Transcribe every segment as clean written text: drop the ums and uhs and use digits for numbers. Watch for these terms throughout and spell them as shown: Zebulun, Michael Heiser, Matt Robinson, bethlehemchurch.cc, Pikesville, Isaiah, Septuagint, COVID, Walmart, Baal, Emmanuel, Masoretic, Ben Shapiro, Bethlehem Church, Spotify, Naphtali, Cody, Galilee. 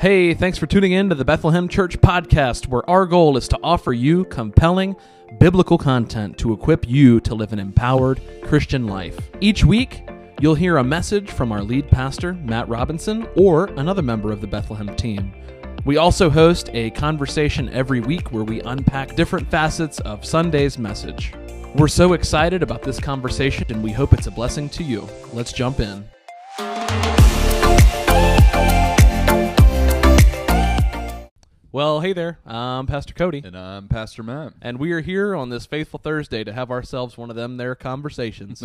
Hey, thanks for tuning in to the Bethlehem Church podcast, where our goal is to offer you compelling, biblical content to equip you to live an empowered Christian life. Each week, you'll hear a message from our lead pastor, Matt Robinson, or another member of the Bethlehem team. We also host a conversation every week where we unpack different facets of Sunday's message. We're so excited about this conversation, and we hope it's a blessing to you. Let's jump in. Well, hey there, I'm Pastor Cody. And I'm Pastor Matt. And we are here on this faithful Thursday to have ourselves one of them there conversations.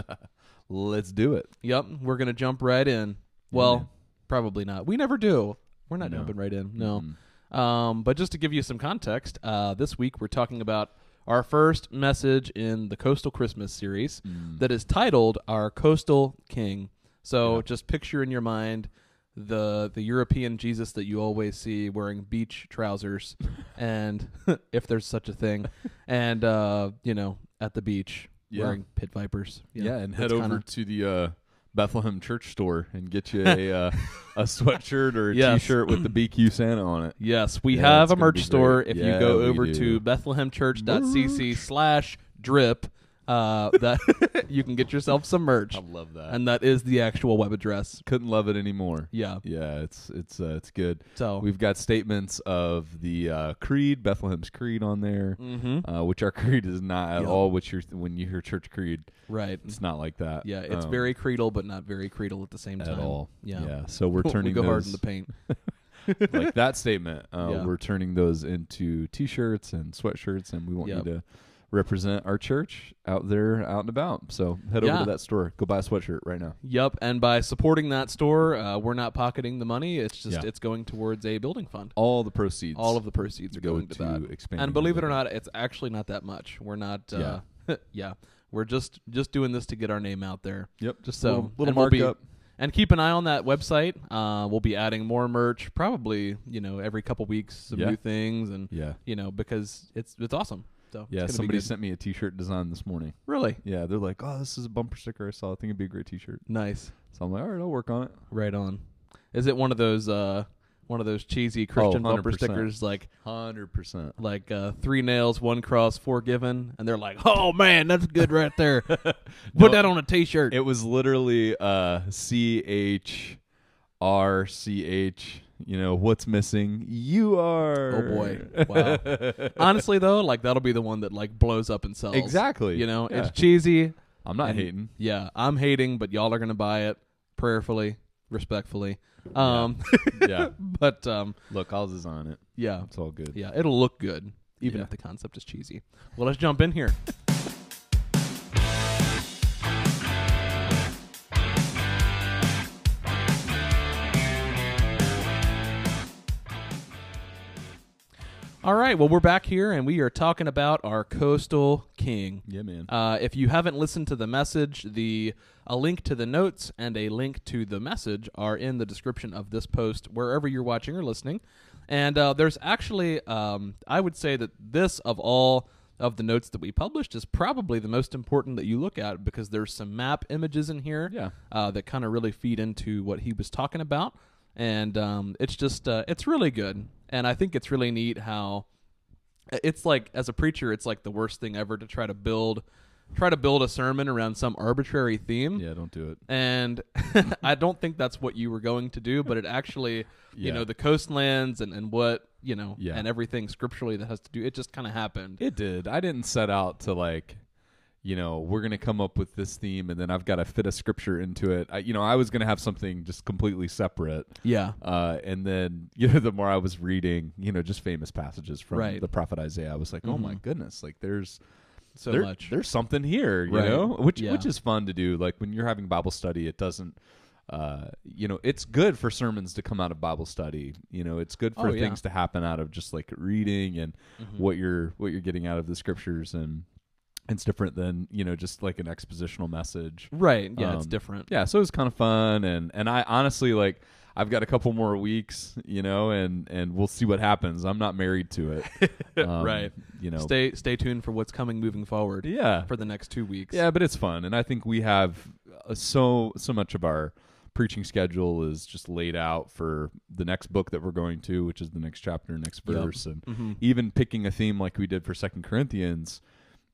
Let's do it. Yep, we're going to jump right in. Well, Probably not. We never do. We're not jumping right in, no. But just to give you some context, this week we're talking about our first message in the Coastal Christmas series that is titled Our Coastal King. So just picture in your mind the European Jesus that you always see wearing beach trousers and if there's such a thing, and at the beach wearing pit vipers. Yeah, and head over to the Bethlehem Church store and get you a sweatshirt or a t-shirt with the BQ Santa on it. Yes, we have a merch store. If you go over to bethlehemchurch.cc/drip, that you can get yourself some merch. I love that. And that is the actual web address. Couldn't love it anymore. Yeah. Yeah, it's good. So we've got statements of the creed, Bethlehem's creed on there, which our creed is not at all. Which when you hear church creed, right? It's not like that. Yeah, it's very creedal, but not very creedal at the same time. At all. Yeah. Yeah. So we're turning we go hard in the paint. Like that statement, we're turning those into t-shirts and sweatshirts, and we want you to represent our church out there, out and about. So head over to that store. Go buy a sweatshirt right now. Yep, and by supporting that store, we're not pocketing the money. It's just it's going towards a building fund. All the proceeds. All of the proceeds are going to that. Expanding, and believe it or not, it's actually not that much. We're not. We're just doing this to get our name out there. Yep. Just so little markup. And keep an eye on that website. We'll be adding more merch, probably every couple weeks, some new things, and because it's awesome. So yeah, somebody sent me a t-shirt design this morning. Really? Yeah, they're like, oh, this is a bumper sticker I saw. I think it'd be a great t-shirt. Nice. So I'm like, all right, I'll work on it. Right on. Is it one of those cheesy Christian bumper stickers, like 100%, like 3 nails, 1 cross, 4 given, and they're like, oh man, that's good right there. Put that on a t-shirt. It was literally CHRCH. What's missing? You are. Oh, boy. Wow. Honestly, though, that'll be the one that, blows up and sells. Exactly. It's cheesy. I'm not hating. Yeah, I'm hating, but y'all are going to buy it prayerfully, respectfully. But look, I'll design it. Yeah. It's all good. Yeah, it'll look good, even if the concept is cheesy. Well, let's jump in here. All right, well, we're back here, and we are talking about our coastal king. Yeah, man. If you haven't listened to the message, a link to the notes and a link to the message are in the description of this post, wherever you're watching or listening. And there's actually, I would say that this, of all of the notes that we published, is probably the most important that you look at, because there's some map images in here that kind of really feed into what he was talking about. And it's just, it's really good. And I think it's really neat how it's like, as a preacher, it's like the worst thing ever to try to build a sermon around some arbitrary theme. Yeah, don't do it. And I don't think that's what you were going to do, but it actually, the coastlands and what, and everything scripturally that has to do, it just kind of happened. It did. I didn't set out to we're going to come up with this theme, and then I've got to fit a scripture into it. I was going to have something just completely separate. Yeah. And then, the more I was reading, just famous passages from the prophet Isaiah, I was like, oh my goodness, there's so much. There's something here, which is fun to do. Like when you're having Bible study, it doesn't, it's good for sermons to come out of Bible study. It's good for things to happen out of just reading and what you're getting out of the scriptures, and it's different than, just an expositional message. Right. Yeah, it's different. Yeah, so it was kind of fun. And I honestly, I've got a couple more weeks, and we'll see what happens. I'm not married to it. Right. Stay tuned for what's coming moving forward. Yeah. For the next 2 weeks. Yeah, but it's fun. And I think we have so much of our preaching schedule is just laid out for the next book that we're going to, which is the next chapter, next verse. Yep. And even picking a theme like we did for 2 Corinthians,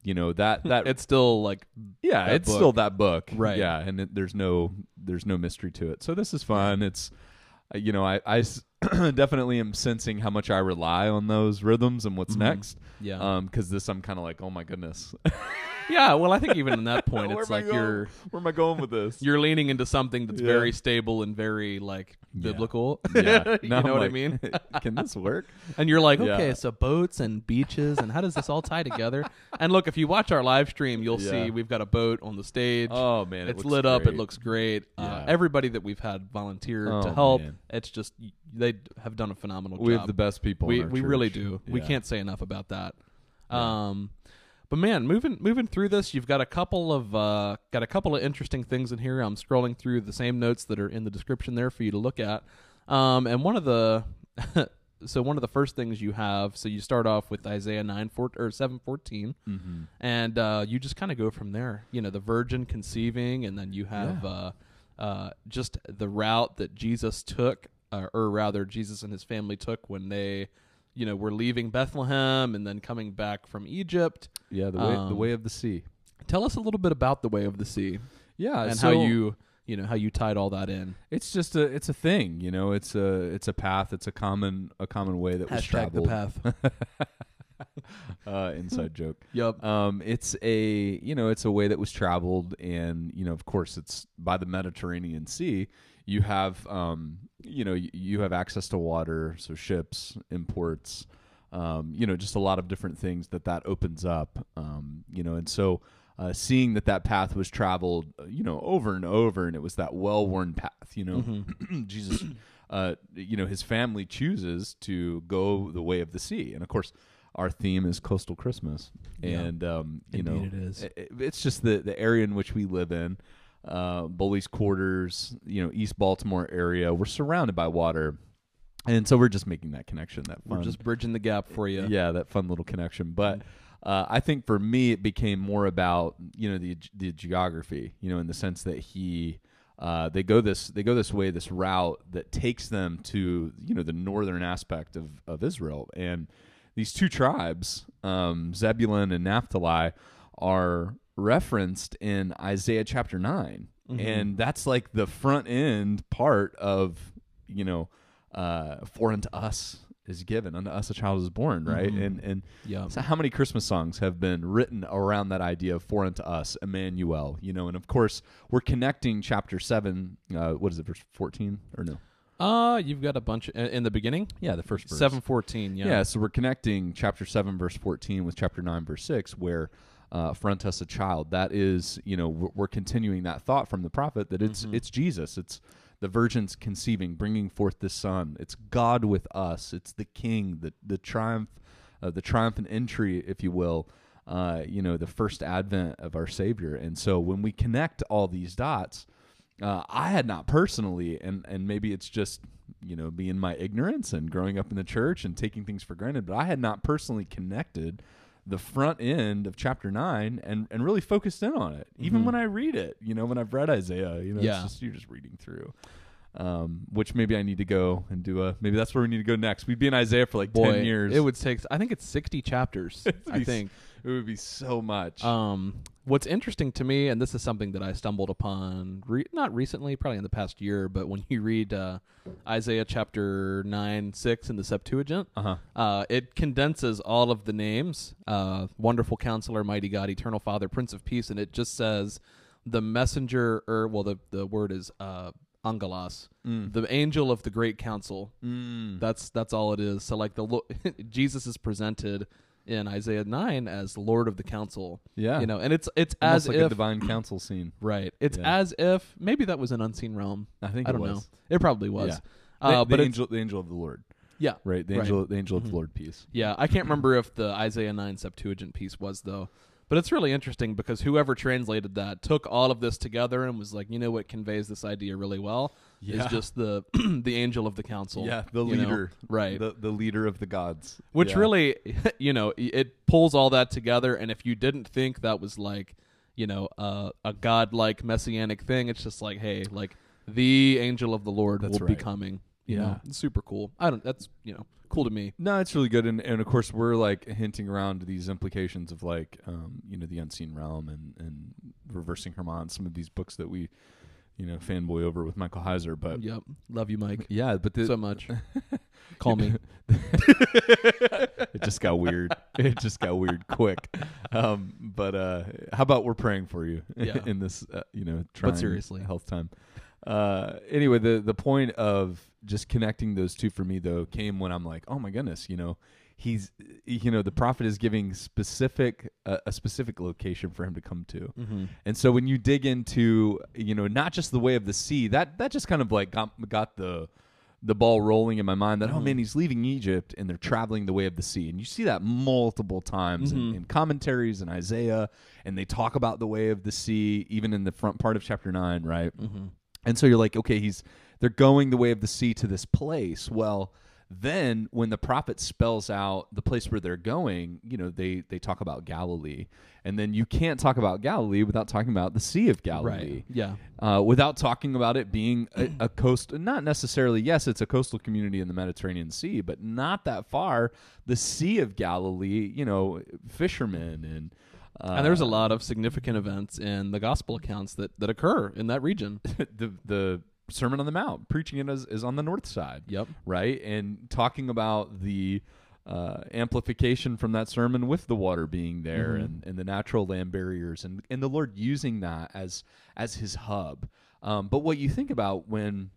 you know, that it's still like, yeah, it's book. Still that book. Right. Yeah. And there's no mystery to it. So this is fun. It's, you know, I definitely am sensing how much I rely on those rhythms and what's next. Yeah. 'Cause this, I'm kind of like, oh my goodness. Yeah, well, I think even in that point, it's like where am I going with this? You're leaning into something that's very stable and very, like, biblical. Yeah. You know what I mean? Can this work? And you're like, okay, so boats and beaches, and how does this all tie together? And look, if you watch our live stream, you'll see we've got a boat on the stage. Oh, man, it's lit up. It looks great. Everybody that we've had volunteer to help, it's just, they have done a phenomenal job. We have the best people in our church. We really do. Yeah. We can't say enough about that. Yeah. But man, moving through this, you've got a couple of interesting things in here. I'm scrolling through the same notes that are in the description there for you to look at. And one of the first things you have, so you start off with Isaiah 7:14, and you just kind of go from there. You know, the virgin conceiving, and then you have just the route that Jesus took, or rather, Jesus and his family took when they, you know, we're leaving Bethlehem and then coming back from Egypt. Yeah, the way of the sea. Tell us a little bit about the way of the sea. Yeah, and so how you tied all that in. It's just it's a thing, you know. It's a path. It's a common way that was traveled. Hashtag the path. Inside joke. Yep. It's a way that was traveled, and you know, of course, it's by the Mediterranean Sea. You have, you have access to water, so ships, imports, just a lot of different things that opens up, and so seeing that path was traveled, over and over, and it was that well-worn path, Jesus, his family chooses to go the way of the sea, and of course, our theme is coastal Christmas, and it is. It's just the area in which we live in. Bullies Quarters, East Baltimore area. We're surrounded by water, and so we're just making that connection. We're just bridging the gap for you. Yeah, that fun little connection. But I think for me, it became more about the geography. In the sense that they go this way, this route that takes them to the northern aspect of Israel, and these two tribes, Zebulun and Naphtali, are referenced in Isaiah chapter 9, and that's like the front end part of for unto us is given, unto us a child is born, right? And so how many Christmas songs have been written around that idea of for unto us, Emmanuel, and of course we're connecting chapter 7, what is it, verse 14 or no? You've got a bunch in the beginning. Yeah, the first verse. 7:14, yeah. Yeah, so we're connecting chapter 7 verse 14 with chapter 9 verse 6 where for unto us a child. That is, we're continuing that thought from the prophet that it's Jesus. It's the virgin's conceiving, bringing forth the son. It's God with us. It's the King, the triumphant entry, if you will. The first advent of our Savior. And so when we connect all these dots, I had not personally, and maybe it's just being my ignorance and growing up in the church and taking things for granted, but I had not personally connected the front end of chapter 9 and really focused in on it. Even when I read it, when I've read Isaiah, it's just, you're just reading through, which maybe I need to go and do maybe that's where we need to go next. We'd be in Isaiah for like 10 years. It would take, I think it's 60 chapters. It would be so much. What's interesting to me, and this is something that I stumbled upon, not recently, probably in the past year, but when you read Isaiah chapter 9:6 in the Septuagint, it condenses all of the names, Wonderful Counselor, Mighty God, Eternal Father, Prince of Peace, and it just says the messenger, the word is angelos, the angel of the great council. That's all it is. So like Jesus is presented in Isaiah 9 as Lord of the Council. Yeah. And it's almost as like if a divine council scene. Right. It's as if maybe that was an unseen realm. I don't know. It probably was. Yeah. The angel of the Lord. Yeah. Right. The angel of the Lord piece. Yeah. I can't remember if the Isaiah 9 Septuagint piece was though. But it's really interesting because whoever translated that took all of this together and was like, what conveys this idea really well is just the angel of the council. Yeah, the leader. Right. The leader of the gods. Which really, it pulls all that together. And if you didn't think that was like, a godlike messianic thing, it's just like, hey, like the angel of the Lord will be coming. You know, it's super cool. That's cool to me. No, it's really good. And of course we're like hinting around these implications of like, the unseen realm and reversing Hermann, some of these books that we, fanboy over with Michael Heiser, but yep. Love you, Mike. Yeah. But so much. Call me. It just got weird. It just got weird quick. But how about we're praying for you in this, trying health time. Anyway, the point of just connecting those two for me though came when I'm like, oh my goodness, he's, the prophet is giving a specific location for him to come to. Mm-hmm. And so when you dig into, not just the way of the sea, that just kind of like got the ball rolling in my mind that, oh man, he's leaving Egypt and they're traveling the way of the sea. And you see that multiple times in commentaries and Isaiah, and they talk about the way of the sea, even in the front part of chapter 9. Right. Mm-hmm. And so you're like, okay, they're going the way of the sea to this place. Well, then when the prophet spells out the place where they're going, they talk about Galilee. And then you can't talk about Galilee without talking about the Sea of Galilee. Right. Yeah. Without talking about it being a coast, not necessarily, yes, it's a coastal community in the Mediterranean Sea, but not that far. The Sea of Galilee, fishermen and there's a lot of significant events in the gospel accounts that occur in that region. The Sermon on the Mount, preaching it is on the north side. Yep. Right? And talking about the amplification from that sermon with the water being there and the natural land barriers and the Lord using that as his hub. But what you think about when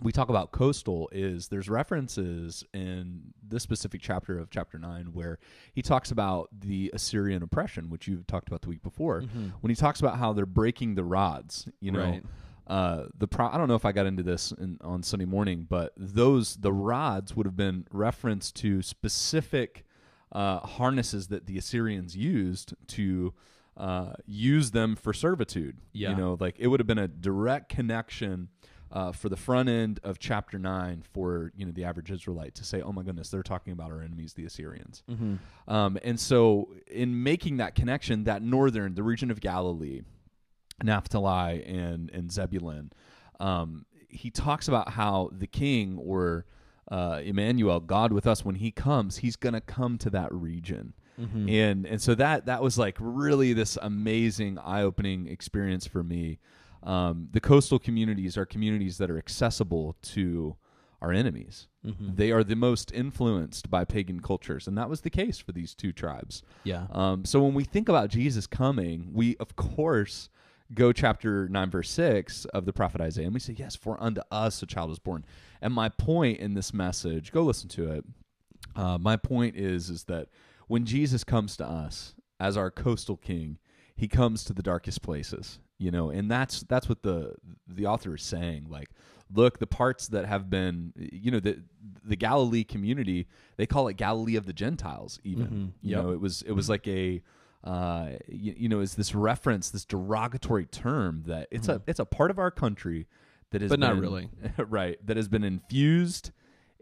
we talk about coastal is there's references in this specific chapter of chapter 9 where he talks about the Assyrian oppression, which you talked about the week before, when he talks about how they're breaking the rods, Right. I don't know if I got into this on Sunday morning, but the rods would have been referenced to specific harnesses that the Assyrians used to use them for servitude. Yeah. Like it would have been a direct connection for the front end of chapter 9 for the average Israelite to say, oh my goodness, they're talking about our enemies, the Assyrians. And so in making that connection, that northern, the region of Galilee, Naphtali and Zebulun, he talks about how the king or Emmanuel, God with us, when he comes, he's going to come to that region. And so that was like really this amazing eye-opening experience for me. The coastal communities are communities that are accessible to our enemies. They are the most influenced by pagan cultures, and that was the case for these two tribes. So when we think about Jesus coming, we of course go chapter 9, verse 6 of the prophet Isaiah, and we say, yes, for unto us a child is born. And my point in this message, go listen to it. My point is that when Jesus comes to us as our coastal king, he comes to the darkest places, and that's what the author is saying. Like, look, the parts that have been, the Galilee community, they call it Galilee of the Gentiles even. It was like a, is this reference, this derogatory term that it's a part of our country that is, but not really right. That has been infused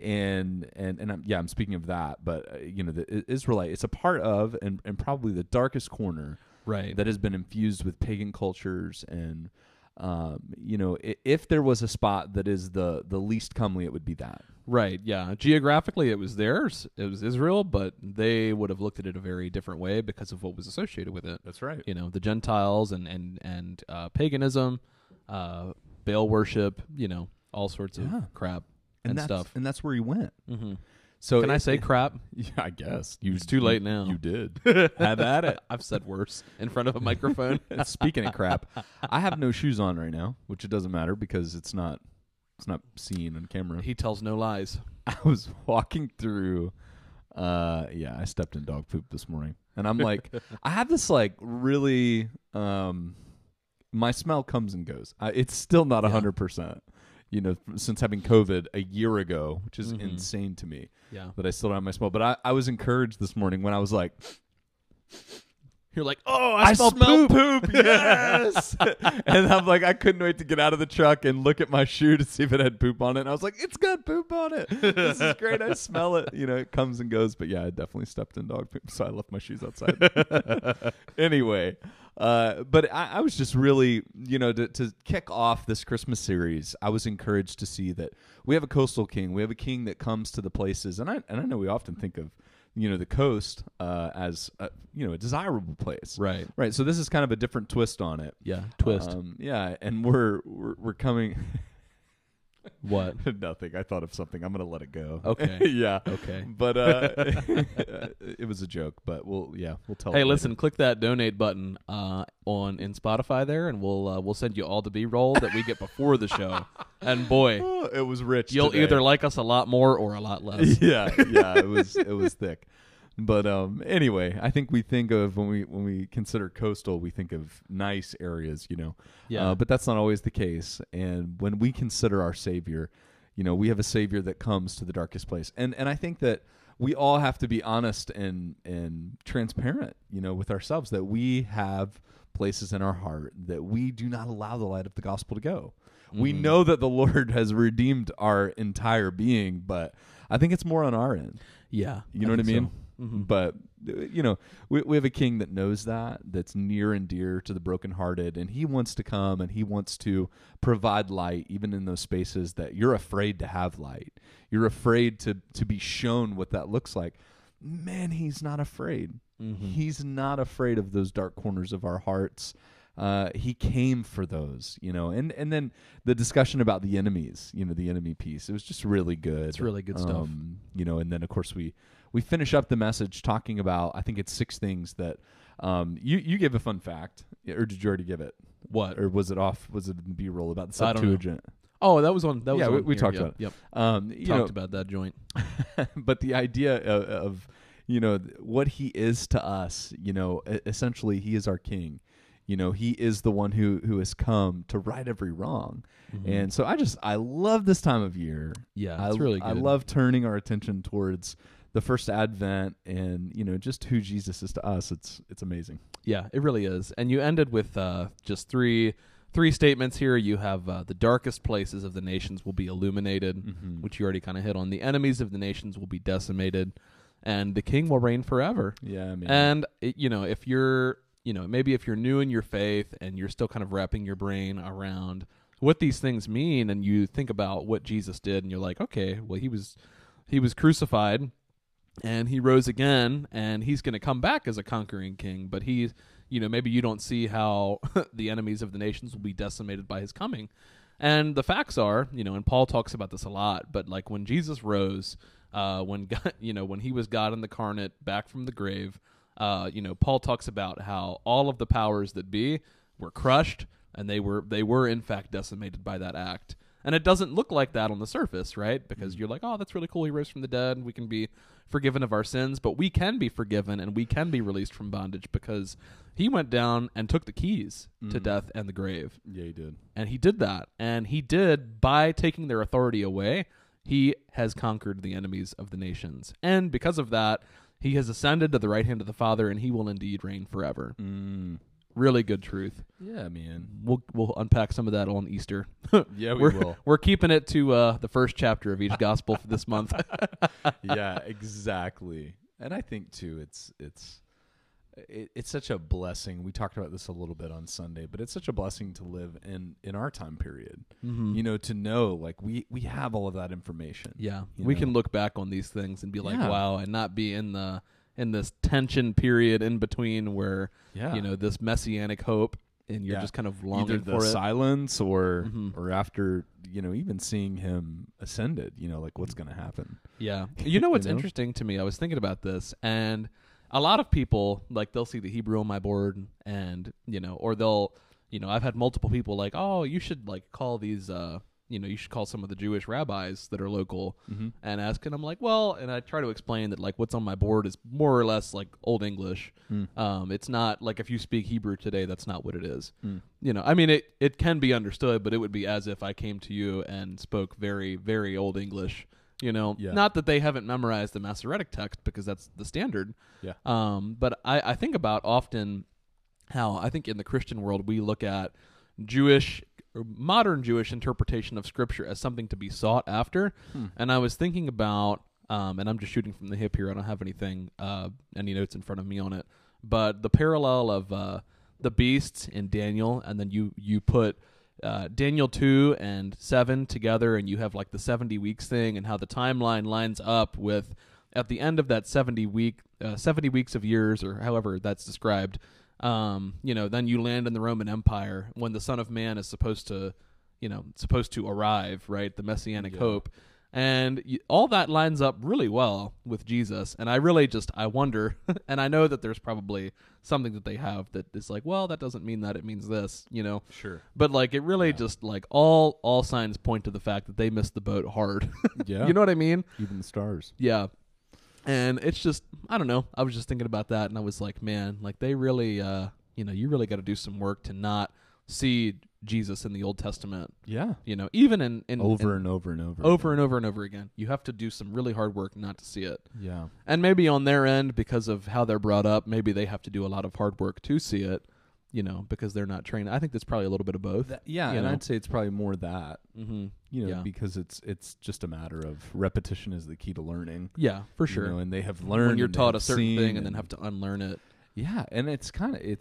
and I'm speaking of that, but the Israelite, it's a part of, and probably the darkest corner, right. That has been infused with pagan cultures. And, if there was a spot that is the least comely, it would be that. Right, yeah. Geographically, it was theirs. It was Israel, but they would have looked at it a very different way because of what was associated with it. That's right. The Gentiles and paganism, Baal worship, all sorts of crap and stuff. And that's where he went. So can I say crap? Yeah, I guess. It's too late now. You did. Have at it. I've said worse in front of a microphone. Speaking of crap, I have no shoes on right now, which it doesn't matter because it's not seen on camera. He tells no lies. I was walking through, I stepped in dog poop this morning. And I'm like, I have this like really, my smell comes and goes. It's still not 100%. Since having COVID a year ago, which is insane to me, that I still don't have my smell. But I was encouraged this morning when I was like, you're like, oh, I smell poop. Yes. And I'm like, I couldn't wait to get out of the truck and look at my shoe to see if it had poop on it. And I was like, it's got poop on it. This is great. I smell it. It comes and goes. But yeah, I definitely stepped in dog poop. So I left my shoes outside. Anyway. But I was just really, to kick off this Christmas series, I was encouraged to see that we have a coastal king. We have a king that comes to the places, and I know we often think of, the coast as a desirable place, right. So this is kind of a different twist on it. And we're coming. What? Nothing. I thought of something. I'm going to let it go. Okay. Yeah. Okay. But it was a joke, but we'll tell. Hey, listen, click that donate button in Spotify there, and we'll send you all the B-roll that we get before the show. And boy, it was rich. You'll either like us a lot more or a lot less. Yeah. Yeah, it was thick. But anyway, I think we think of when we consider coastal, we think of nice areas, Yeah. But that's not always the case. And when we consider our Savior, we have a Savior that comes to the darkest place. And I think that we all have to be honest and transparent, with ourselves, that we have places in our heart that we do not allow the light of the gospel to go. Mm-hmm. We know that the Lord has redeemed our entire being, but I think it's more on our end. Yeah, you know what I mean? So. Mm-hmm. But, we have a king that knows that's near and dear to the brokenhearted, and he wants to come and he wants to provide light even in those spaces that you're afraid to have light. You're afraid to be shown what that looks like. Man, he's not afraid. Mm-hmm. He's not afraid of those dark corners of our hearts. He came for those, and then the discussion about the enemies, the enemy piece, it was just really good. It's really good stuff. And then of course we finish up the message talking about, I think it's 6 things that, you gave a fun fact, or did you already give it? What? Or was it off? Was it in B-roll about the Septuagint? Oh, that was on. That was on we talked about it. Yep. Talked about that joint. But the idea of, what he is to us, essentially he is our king. He is the one who has come to right every wrong. Mm-hmm. And so I love this time of year. Yeah, it's really good. I love turning our attention towards the first Advent and, just who Jesus is to us. It's amazing. Yeah, it really is. And you ended with just three statements here. You have the darkest places of the nations will be illuminated, mm-hmm. which you already kind of hit on. The enemies of the nations will be decimated, and the king will reign forever. Yeah, I mean. And, if you're... maybe if you're new in your faith and you're still kind of wrapping your brain around what these things mean, and you think about what Jesus did, and you're like, okay, well, he was crucified and he rose again, and he's going to come back as a conquering king. But he's, maybe you don't see how the enemies of the nations will be decimated by his coming. And the facts are, and Paul talks about this a lot, but like when Jesus rose, when God, when he was God incarnate back from the grave. Paul talks about how all of the powers that be were crushed, and they were in fact decimated by that act. And it doesn't look like that on the surface, right? Because you're like, oh, that's really cool. He rose from the dead, and we can be forgiven of our sins. But we can be forgiven, and we can be released from bondage because he went down and took the keys to death and the grave. Yeah, he did. And he did that. And he did, by taking their authority away, he has conquered the enemies of the nations. And because of that, he has ascended to the right hand of the Father, and he will indeed reign forever. Mm. Really good truth. Yeah, man. We'll unpack some of that on Easter. Yeah, we will. We're keeping it to the first chapter of each gospel for this month. Yeah, exactly. And I think too, it's such a blessing. We talked about this a little bit on Sunday, but it's such a blessing to live in our time period, mm-hmm. To know like we have all of that information. Yeah. We can look back on these things and be like, wow, and not be in this tension period in between where, this messianic hope and you're just kind of longing either for the silence or, mm-hmm. or after, even seeing him ascended, like what's going to happen. Yeah. What's interesting to me, I was thinking about this, and a lot of people, like, they'll see the Hebrew on my board and, or they'll, I've had multiple people like, oh, you should, like, call these, you should call some of the Jewish rabbis that are local mm-hmm. and ask. And I'm like, well, and I try to explain that, like, what's on my board is more or less, like, Old English. Mm. It's not, like, if you speak Hebrew today, that's not what it is. Mm. I mean, it can be understood, but it would be as if I came to you and spoke very, very Old English. Not that they haven't memorized the Masoretic text because that's the standard. Yeah. But I think about often how I think in the Christian world we look at Jewish or modern Jewish interpretation of Scripture as something to be sought after. Hmm. And I was thinking about, and I'm just shooting from the hip here. I don't have any notes in front of me on it. But the parallel of the beasts in Daniel, and then you put Daniel 2 and 7 together, and you have like the 70 weeks thing, and how the timeline lines up with at the end of that 70 weeks of years, or however that's described. Then you land in the Roman Empire when the Son of Man is supposed to arrive, right? The Messianic hope. And all that lines up really well with Jesus. And I really I wonder, and I know that there's probably something that they have that is like, well, that doesn't mean that, it means this, you know? Sure. But like, it really just like all signs point to the fact that they missed the boat hard. Yeah. You know what I mean? Even the stars. Yeah. And it's just, I don't know. I was just thinking about that, and I was like, man, like they really, you really got to do some work to not see Jesus in the Old Testament. Yeah. You know, even in over and over and over. Over and over and over again. You have to do some really hard work not to see it. Yeah. And maybe on their end, because of how they're brought up, maybe they have to do a lot of hard work to see it, you know, because they're not trained. I think that's probably a little bit of both. I'd say it's probably more that, because it's just a matter of repetition is the key to learning. Yeah, for sure. You know, and they have learned. When you're taught a certain thing and then have to unlearn it. Yeah, and it's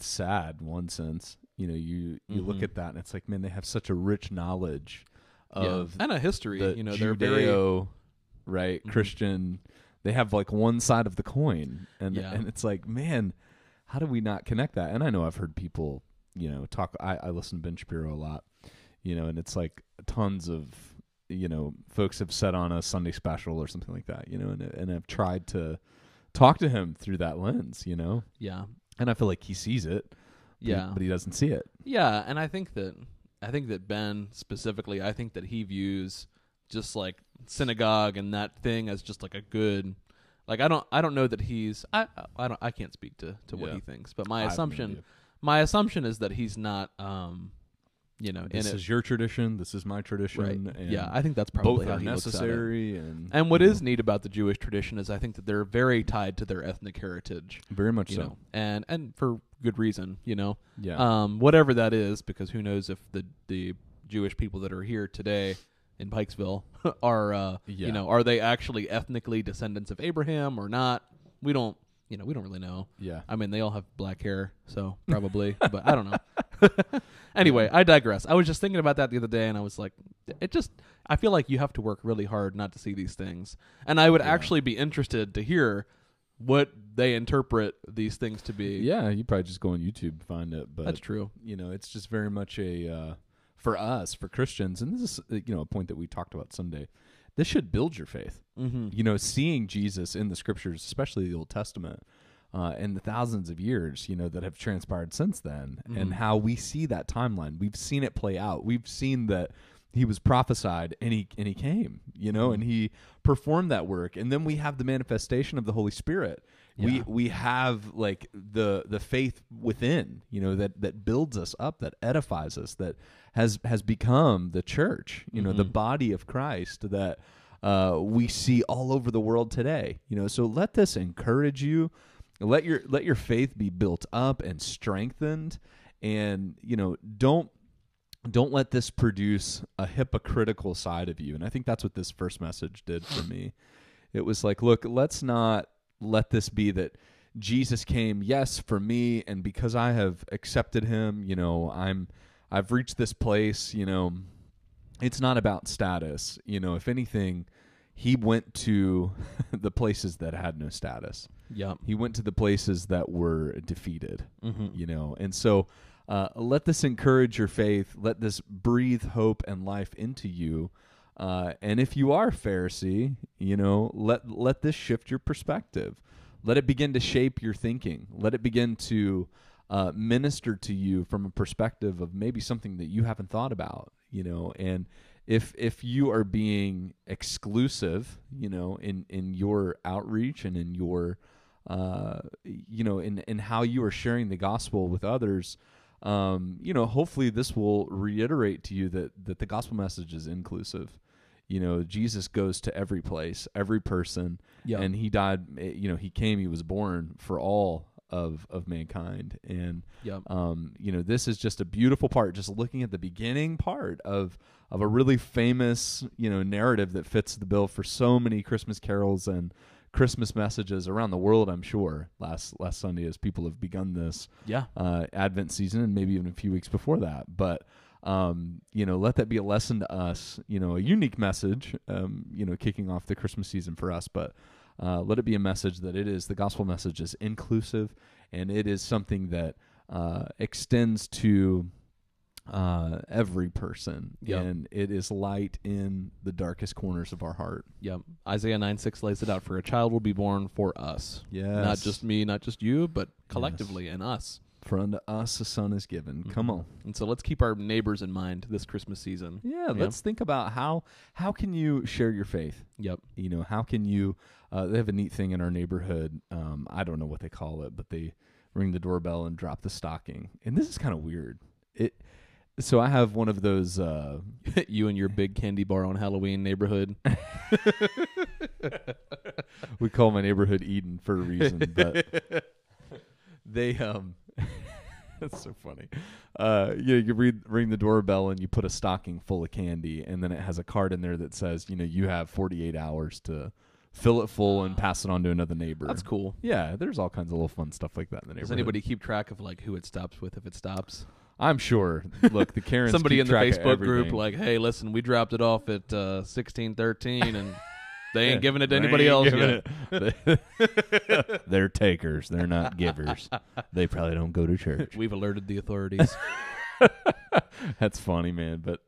sad in one sense. You know, you look at that and it's like, man, they have such a rich knowledge of and a history. You know, they're Judeo, right? Mm-hmm. Christian. They have like one side of the coin, and it's like, man, how do we not connect that? And I know I've heard people, you know, talk. I listen to Ben Shapiro a lot, you know, and it's like tons of, you know, folks have said on a Sunday special or something like that, you know, and I've tried to talk to him through that lens, you know. Yeah, and I feel like he sees it. Yeah, but he doesn't see it. Yeah, and I think that Ben specifically, I think that he views just like synagogue and that thing as just like a good, like I don't know that he's I can't speak to what he thinks, but my assumption is that he's not this is your tradition, this is my tradition. Right. And yeah, I think that's probably both how he necessary looks at it. And what is neat about the Jewish tradition is I think that they're very tied to their ethnic heritage. Very much so. And for good reason, you know. Yeah. Whatever that is, because who knows if the Jewish people that are here today in Pikesville are are they actually ethnically descendants of Abraham or not? We don't really know. Yeah. I mean, they all have black hair, so probably, but I don't know. Anyway, I digress. I was just thinking about that the other day, and I was like, I feel like you have to work really hard not to see these things. And I would actually be interested to hear what they interpret these things to be. Yeah, you probably just go on YouTube and find it. But that's true. You know, it's just very much a, for us, for Christians, and this is, you know, a point that we talked about Sunday. This should build your faith. Mm-hmm. You know, seeing Jesus in the scriptures, especially the Old Testament, and the thousands of years, you know, that have transpired since then, and how we see that timeline. We've seen it play out. We've seen that he was prophesied and he came, you know, and he performed that work. And then we have the manifestation of the Holy Spirit. Yeah. We have like the faith within, you know, that builds us up, that edifies us, that has become the church, you know, the body of Christ that we see all over the world today, you know. So let this encourage you. Let your faith be built up and strengthened, and, you know, don't let this produce a hypocritical side of you. And I think that's what this first message did for me. It was like, look, let's not let this be that Jesus came, yes, for me, and because I have accepted him, you know, I've reached this place, you know. It's not about status. You know, if anything, he went to the places that had no status. Yeah. He went to the places that were defeated, you know. And so let this encourage your faith. Let this breathe hope and life into you. And if you are Pharisee, you know, let this shift your perspective. Let it begin to shape your thinking. Let it begin to minister to you from a perspective of maybe something that you haven't thought about, you know. And if you are being exclusive, you know, in your outreach and in your, you know, in how you are sharing the gospel with others, you know, hopefully this will reiterate to you that the gospel message is inclusive. You know, Jesus goes to every place, every person, and he died, you know, he came, he was born for all of mankind. And, you know, this is just a beautiful part, just looking at the beginning part of a really famous, you know, narrative that fits the bill for so many Christmas carols and Christmas messages around the world, I'm sure, last Sunday, as people have begun this Advent season, and maybe even a few weeks before that. But let that be a lesson to us, a unique message, kicking off the Christmas season for us. But let it be a message that the gospel message is inclusive, and it is something that extends to every person. Yep. And it is light in the darkest corners of our heart. Yep. Isaiah 9:6 lays it out: for a child will be born for us. Yes. Not just me, not just you, but collectively and us. For unto us a son is given. Mm-hmm. Come on. And so let's keep our neighbors in mind this Christmas season. Yeah, let's think about how can you share your faith? Yep. How can you, they have a neat thing in our neighborhood. I don't know what they call it, but they ring the doorbell and drop the stocking. And this is kind of weird. So I have one of those... you and your big candy bar on Halloween neighborhood. We call my neighborhood Eden for a reason, but they... That's so funny. You ring the doorbell and you put a stocking full of candy, and then it has a card in there that says, you have 48 hours to fill it full and pass it on to another neighbor. That's cool. Yeah, there's all kinds of little fun stuff like that in the neighborhood. Does anybody keep track of who it stops with if it stops? I'm sure. Look, the Karens somebody in the Facebook group hey, listen, we dropped it off at 1613 and they ain't giving it to anybody else yet. They're takers. They're not givers. They probably don't go to church. We've alerted the authorities. That's funny, man, but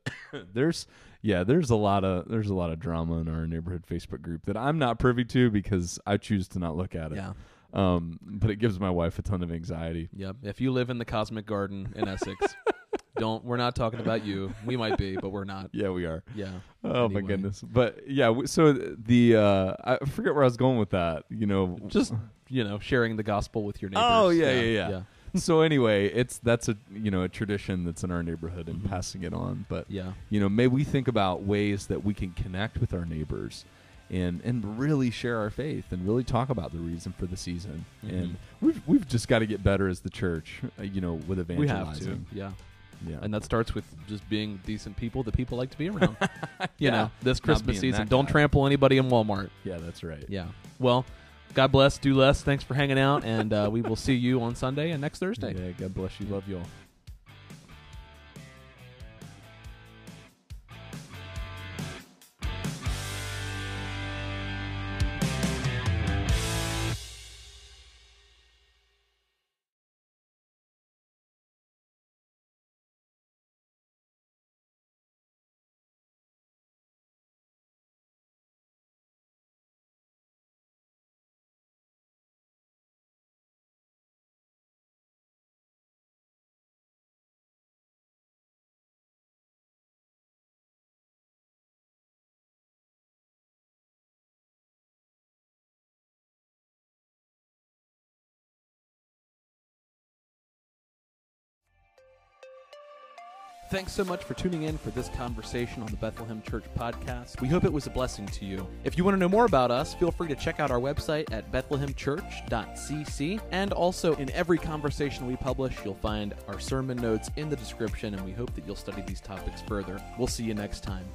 there's a lot of drama in our neighborhood Facebook group that I'm not privy to because I choose to not look at it. Yeah. But it gives my wife a ton of anxiety. Yep. If you live in the Cosmic Garden in Essex, we're not talking about you. We might be, but we're not. Yeah, we are. Yeah. Oh, anyway. My goodness. But yeah, so the, I forget where I was going with that, just, sharing the gospel with your neighbors. Oh yeah. So anyway, that's a, a tradition that's in our neighborhood and passing it on. But may we think about ways that we can connect with our neighbors and really share our faith and really talk about the reason for the season. Mm-hmm. And we've just got to get better as the church, with evangelizing. We have to, yeah. And that starts with just being decent people that people like to be around. This Christmas season, don't trample anybody in Walmart. Yeah, that's right. Yeah. Well, God bless, do less. Thanks for hanging out, and we will see you on Sunday and next Thursday. Yeah, God bless you. Love y'all. Thanks so much for tuning in for this conversation on the Bethlehem Church podcast. We hope it was a blessing to you. If you want to know more about us, feel free to check out our website at bethlehemchurch.cc. And also, in every conversation we publish, you'll find our sermon notes in the description, and we hope that you'll study these topics further. We'll see you next time.